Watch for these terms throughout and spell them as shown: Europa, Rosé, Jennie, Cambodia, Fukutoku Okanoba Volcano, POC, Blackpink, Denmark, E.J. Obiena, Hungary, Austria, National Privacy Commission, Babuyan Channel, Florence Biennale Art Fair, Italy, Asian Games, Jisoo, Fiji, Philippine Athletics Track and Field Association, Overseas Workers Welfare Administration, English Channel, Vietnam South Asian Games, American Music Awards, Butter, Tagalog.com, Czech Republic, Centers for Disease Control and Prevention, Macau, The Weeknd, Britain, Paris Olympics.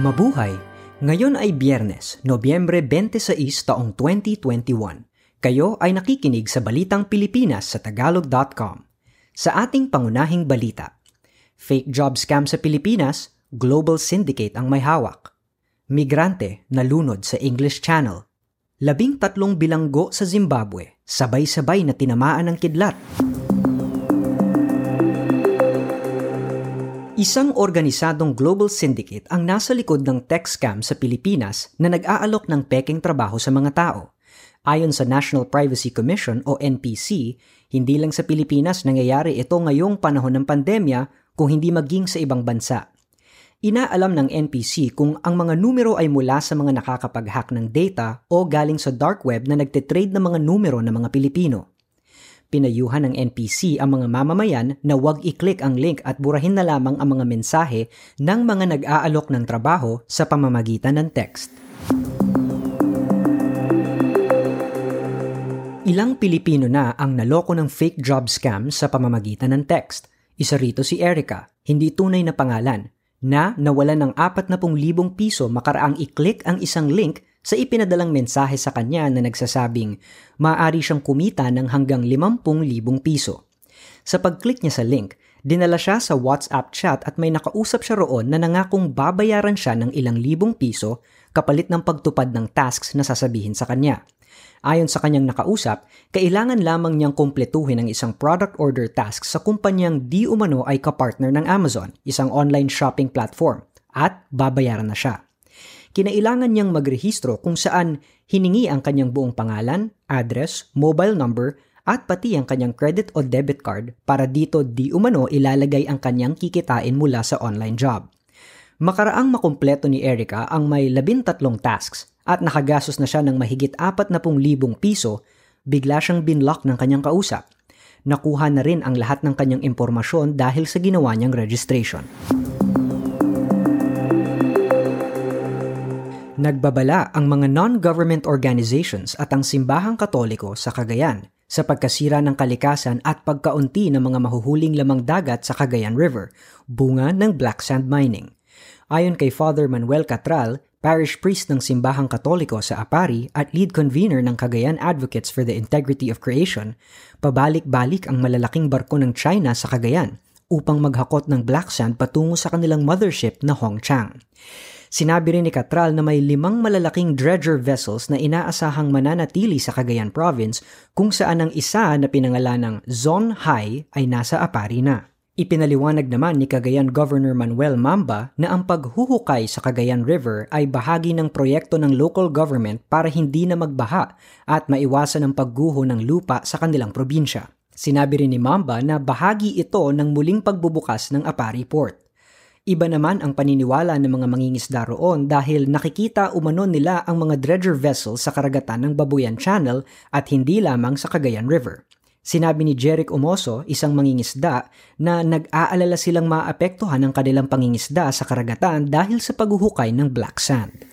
Mabuhay! Ngayon ay Biyernes, Nobyembre 26, taong 2021. Kayo ay nakikinig sa Balitang Pilipinas sa Tagalog.com. Sa ating pangunahing balita, fake job scam sa Pilipinas, global syndicate ang may hawak. Migrante nalunod sa English Channel. 13 bilanggo sa Zimbabwe, sabay-sabay na tinamaan ng kidlat. Isang organisadong global syndicate ang nasa likod ng tech scam sa Pilipinas na nag-aalok ng peking trabaho sa mga tao. Ayon sa National Privacy Commission o NPC, hindi lang sa Pilipinas nangyayari ito ngayong panahon ng pandemya kung hindi maging sa ibang bansa. Inaalam ng NPC kung ang mga numero ay mula sa mga nakakapag-hack ng data o galing sa dark web na nagtitrade ng mga numero ng mga Pilipino. Pinayuhan ng NPC ang mga mamamayan na huwag i-click ang link at burahin na lamang ang mga mensahe ng mga nag-aalok ng trabaho sa pamamagitan ng text. Ilang Pilipino na ang naloko ng fake job scam sa pamamagitan ng text. Isa rito si Erica, hindi tunay na pangalan, na nawalan ng 40,000 piso makaraang i-click ang isang link sa ipinadalang mensahe sa kanya na nagsasabing maaari siyang kumita ng hanggang 50,000 piso. Sa pag-click niya sa link, dinala siya sa WhatsApp chat at may nakausap siya roon na nangakong babayaran siya ng ilang libong piso kapalit ng pagtupad ng tasks na sasabihin sa kanya. Ayon sa kanyang nakausap, kailangan lamang niyang kumpletuhin ang isang product order task sa kumpanyang di umano ay kapartner ng Amazon, isang online shopping platform, at babayaran na siya. Kinailangan niyang magrehistro kung saan hiningi ang kanyang buong pangalan, address, mobile number, at pati ang kanyang credit o debit card para dito di umano ilalagay ang kanyang kikitain mula sa online job. Makaraang makumpleto ni Erica ang may 13 tasks at nakagastos na siya ng mahigit 40,000 piso, bigla siyang binlock ng kanyang kausap. Nakuha na rin ang lahat ng kanyang impormasyon dahil sa ginawa niyang registration. Nagbabala ang mga non-government organizations at ang simbahang katoliko sa Cagayan sa pagkasira ng kalikasan at pagkaunti ng mga mahuhuling lamang dagat sa Cagayan River, bunga ng black sand mining. Ayon kay Father Manuel Catral, parish priest ng simbahang katoliko sa Apari at lead convener ng Cagayan Advocates for the Integrity of Creation, pabalik-balik ang malalaking barko ng China sa Cagayan upang maghakot ng black sand patungo sa kanilang mothership na Hong Chang. Sinabi rin ni Catral na may 5 malalaking dredger vessels na inaasahang mananatili sa Cagayan Province kung saan ang isa na pinangalanang Zon Hai ay nasa Apari na. Ipinaliwanag naman ni Cagayan Governor Manuel Mamba na ang paghuhukay sa Cagayan River ay bahagi ng proyekto ng local government para hindi na magbaha at maiwasan ang pagguho ng lupa sa kanilang probinsya. Sinabi rin ni Mamba na bahagi ito ng muling pagbubukas ng Apari Port. Iba naman ang paniniwala ng mga mangingisda roon dahil nakikita umano nila ang mga dredger vessels sa karagatan ng Babuyan Channel at hindi lamang sa Cagayan River. Sinabi ni Jeric Umoso, isang mangingisda, na nag-aalala silang maapektuhan ang kanilang pangingisda sa karagatan dahil sa paghuhukay ng black sand.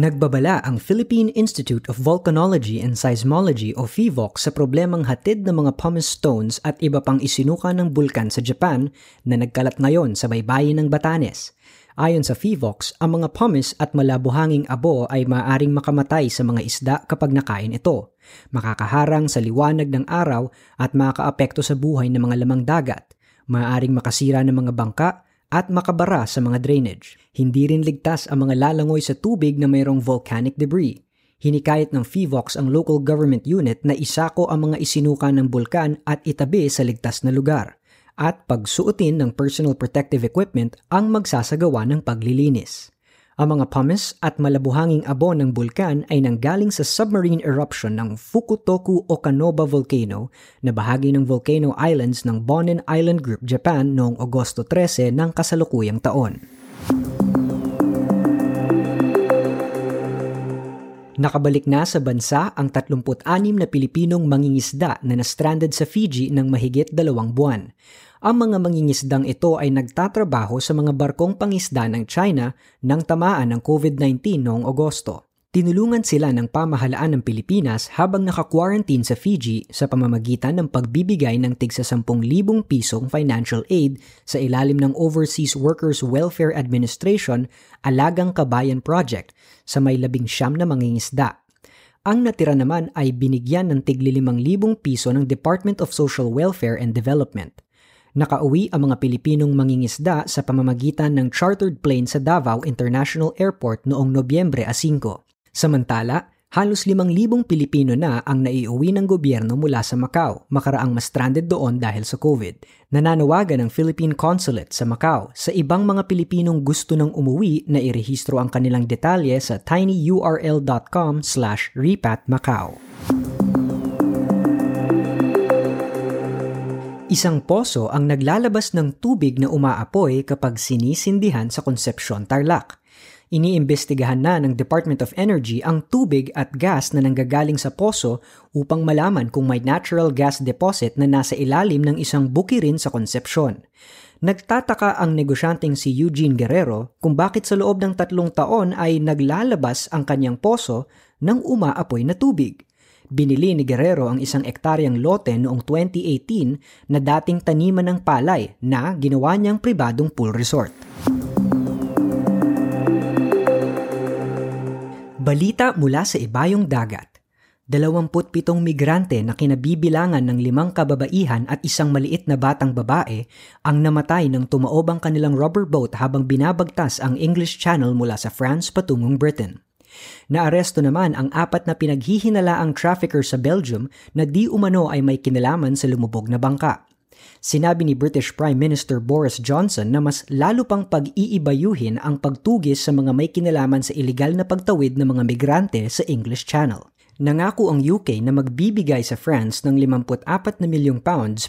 Nagbabala ang Philippine Institute of Volcanology and Seismology o PHIVOC sa problemang hatid ng mga pumice stones at iba pang isinuka ng bulkan sa Japan na nagkalat ngayon sa baybayin ng Batanes. Ayon sa PHIVOC, ang mga pumice at malabuhanging abo ay maaaring makamatay sa mga isda kapag nakain ito, makakaharang sa liwanag ng araw at makaapekto sa buhay ng mga lamang dagat, maaaring makasira ng mga bangka, at makabara sa mga drainage. Hindi rin ligtas ang mga lalangoy sa tubig na mayroong volcanic debris. Hinikayat ng PHIVOC ang local government unit na isako ang mga isinuka ng bulkan at itabi sa ligtas na lugar, at pagsuotin ng personal protective equipment ang magsasagawa ng paglilinis. Ang mga pumice at malabuhanging abo ng bulkan ay nanggaling sa submarine eruption ng Fukutoku Okanoba Volcano na bahagi ng Volcano Islands ng Bonin Island Group, Japan noong Agosto 13 ng kasalukuyang taon. Nakabalik na sa bansa ang 36 na Pilipinong mangingisda na na-stranded sa Fiji ng mahigit 2 buwan. Ang mga mangingisdang ito ay nagtatrabaho sa mga barkong pangisda ng China nang tamaan ng COVID-19 noong Agosto. Tinulungan sila ng pamahalaan ng Pilipinas habang naka-quarantine sa Fiji sa pamamagitan ng pagbibigay ng tigsa 10,000 pisong financial aid sa ilalim ng Overseas Workers Welfare Administration, Alagang Kabayan Project, sa may 19 na mangingisda. Ang natira naman ay binigyan ng tigli 5,000 piso ng Department of Social Welfare and Development. Nakauwi ang mga Pilipinong mangingisda sa pamamagitan ng chartered plane sa Davao International Airport noong Nobyembre 5. Samantala, halos 5,000 Pilipino na ang naiuwi ng gobyerno mula sa Macau, makaraang ma-stranded doon dahil sa COVID. Nananawagan ang Philippine Consulate sa Macau sa ibang mga Pilipinong gusto ng umuwi na irehistro ang kanilang detalye sa tinyurl.com/repatmacau. Isang poso ang naglalabas ng tubig na umaapoy kapag sinisindihan sa Concepcion, Tarlac. Iniimbestigahan na ng Department of Energy ang tubig at gas na nanggagaling sa poso upang malaman kung may natural gas deposit na nasa ilalim ng isang bukirin sa Concepcion. Nagtataka ang negosyanteng si Eugene Guerrero kung bakit sa loob ng 3 taon ay naglalabas ang kanyang poso ng umaapoy na tubig. Binili ni Guerrero ang 1 hektaryang lote noong 2018 na dating taniman ng palay na ginawa niyang pribadong pool resort. Balita mula sa ibayong dagat. 27 migrante na kinabibilangan ng 5 kababaihan at 1 maliit na batang babae ang namatay nang tumaob ang kanilang rubber boat habang binabagtas ang English Channel mula sa France patungong Britain. Naaresto naman ang 4 na pinaghihinalaang trafficker sa Belgium na di umano ay may kinalaman sa lumubog na bangka. Sinabi ni British Prime Minister Boris Johnson na mas lalo pang pag-iibayuhin ang pagtugis sa mga may kinalaman sa ilegal na pagtawid ng mga migrante sa English Channel. Nangako ang UK na magbibigay sa France ng £54 na milyong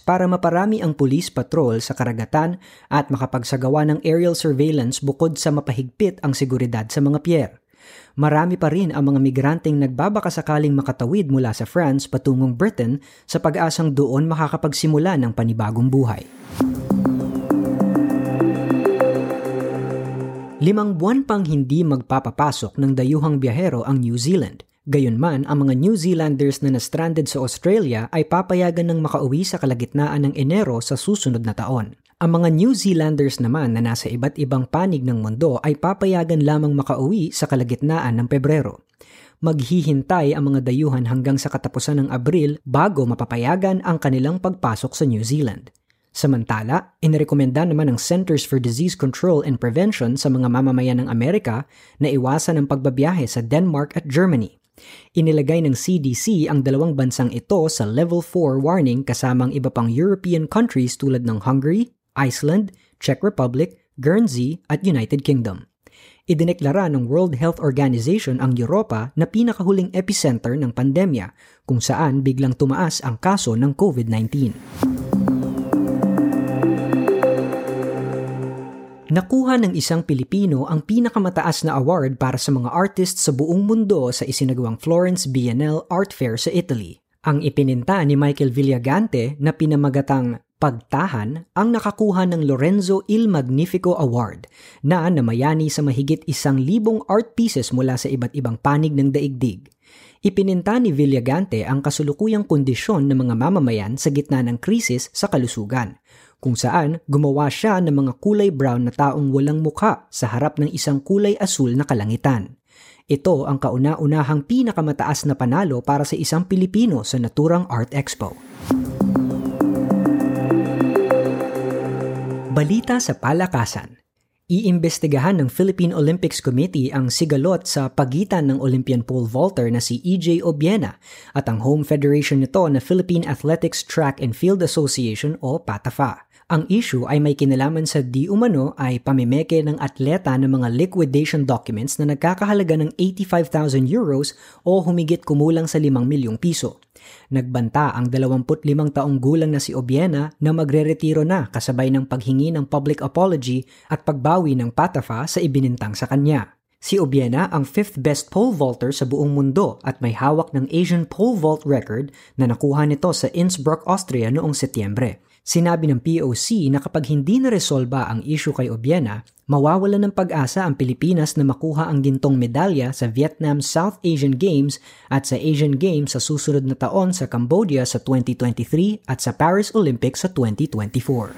para maparami ang police patrol sa karagatan at makapagsagawa ng aerial surveillance bukod sa mapahigpit ang seguridad sa mga pier. Marami pa rin ang mga migranteng nagbabakasakaling makatawid mula sa France patungong Britain sa pag-asang doon makakapagsimula ng panibagong buhay. 5 buwan pang hindi magpapapasok ng dayuhang biyahero ang New Zealand. Gayunman, ang mga New Zealanders na na-stranded sa Australia ay papayagan ng makauwi sa kalagitnaan ng Enero sa susunod na taon. Ang mga New Zealanders naman na nasa iba't ibang panig ng mundo ay papayagan lamang makauwi sa kalagitnaan ng Pebrero. Maghihintay ang mga dayuhan hanggang sa katapusan ng Abril bago mapapayagan ang kanilang pagpasok sa New Zealand. Samantala, inirekomenda naman ng Centers for Disease Control and Prevention sa mga mamamayan ng Amerika na iwasan ang pagbabiyahe sa Denmark at Germany. Inilagay ng CDC ang 2 bansang ito sa Level 4 warning kasamang iba pang European countries tulad ng Hungary, Iceland, Czech Republic, Guernsey at United Kingdom. Idineklara ng World Health Organization ang Europa na pinakahuling epicenter ng pandemya kung saan biglang tumaas ang kaso ng COVID-19. Nakuha ng isang Pilipino ang pinakamataas na award para sa mga artist sa buong mundo sa isinagawang Florence Biennale Art Fair sa Italy. Ang ipininta ni Michael Villagante na pinamagatang Pagtahan ang nakakuha ng Lorenzo Il Magnifico Award na namayani sa mahigit 1,000 art pieces mula sa iba't ibang panig ng daigdig. Ipininta ni Villagante ang kasulukuyang kondisyon ng mga mamamayan sa gitna ng krisis sa kalusugan, kung saan gumawa siya ng mga kulay brown na taong walang mukha sa harap ng isang kulay asul na kalangitan. Ito ang kauna-unahang pinakamataas na panalo para sa isang Pilipino sa naturang Art Expo. Balita sa palakasan. Iimbestigahan ng Philippine Olympics Committee ang sigalot sa pagitan ng Olympian pole vaulter na si E.J. Obiena at ang home federation nito na Philippine Athletics Track and Field Association o PATAFA. Ang issue ay may kinalaman sa di umano ay pamimeke ng atleta ng mga liquidation documents na nagkakahalaga ng €85,000 o humigit kumulang sa 5 milyong piso. Nagbanta ang 25 taong gulang na si Obiena na magreretiro na kasabay ng paghingi ng public apology at pagbawi ng PATAFA sa ibinintang sa kanya. Si Obiena ang 5th best pole vaulter sa buong mundo at may hawak ng Asian pole vault record na nakuha nito sa Innsbruck, Austria noong Setyembre. Sinabi ng POC na kapag hindi naresolba ang issue kay Obiena, mawawala ng pag-asa ang Pilipinas na makuha ang gintong medalya sa Vietnam South Asian Games at sa Asian Games sa susunod na taon sa Cambodia sa 2023 at sa Paris Olympics sa 2024.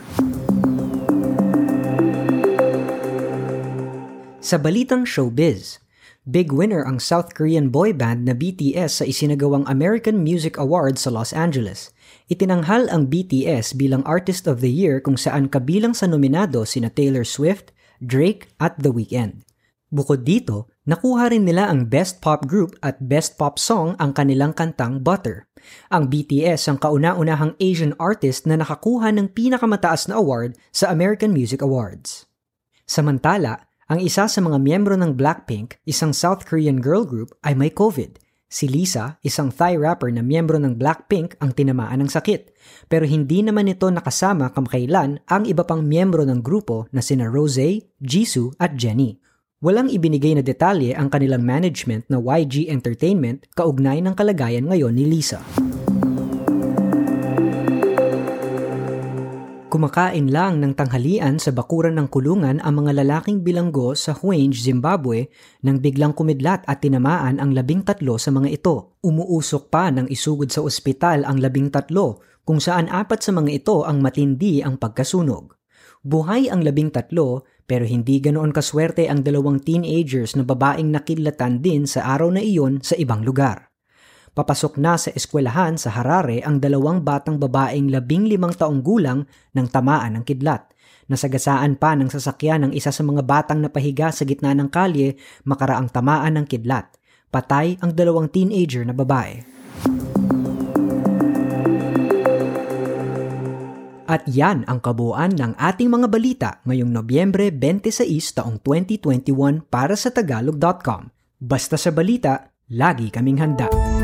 Sa balitang showbiz, big winner ang South Korean boy band na BTS sa isinagawang American Music Awards sa Los Angeles. Itinanghal ang BTS bilang Artist of the Year kung saan kabilang sa nominado sina Taylor Swift, Drake at The Weeknd. Bukod dito, nakuha rin nila ang Best Pop Group at Best Pop Song ang kanilang kantang Butter. Ang BTS ang kauna-unahang Asian artist na nakakuha ng pinakamataas na award sa American Music Awards. Samantala, ang isa sa mga miyembro ng Blackpink, isang South Korean girl group, ay may COVID. Si Lisa, isang Thai rapper na miyembro ng Blackpink, ang tinamaan ng sakit. Pero hindi naman ito nakasama kamakailan ang iba pang miyembro ng grupo na sina Rosé, Jisoo at Jennie. Walang ibinigay na detalye ang kanilang management na YG Entertainment kaugnay ng kalagayan ngayon ni Lisa. Kumakain lang ng tanghalian sa bakuran ng kulungan ang mga lalaking bilanggo sa Hwange, Zimbabwe nang biglang kumidlat at tinamaan ang 13 sa mga ito. Umuusok pa nang isugod sa ospital ang 13 kung saan 4 sa mga ito ang matindi ang pagkasunog. Buhay ang 13 pero hindi ganoon kaswerte ang 2 teenagers na babaeng nakidlatan din sa araw na iyon sa ibang lugar. Papasok na sa eskwelahan sa Harare ang 2 batang babaeng 15 taong gulang nang tamaan ng kidlat. Nasagasaan pa ng sasakyan ng isa sa mga batang napahiga sa gitna ng kalye makaraang tamaan ng kidlat. Patay ang 2 teenager na babae. At yan ang kabuuan ng ating mga balita ngayong Nobyembre 26 taong 2021 para sa Tagalog.com. Basta sa balita, lagi kaming handa.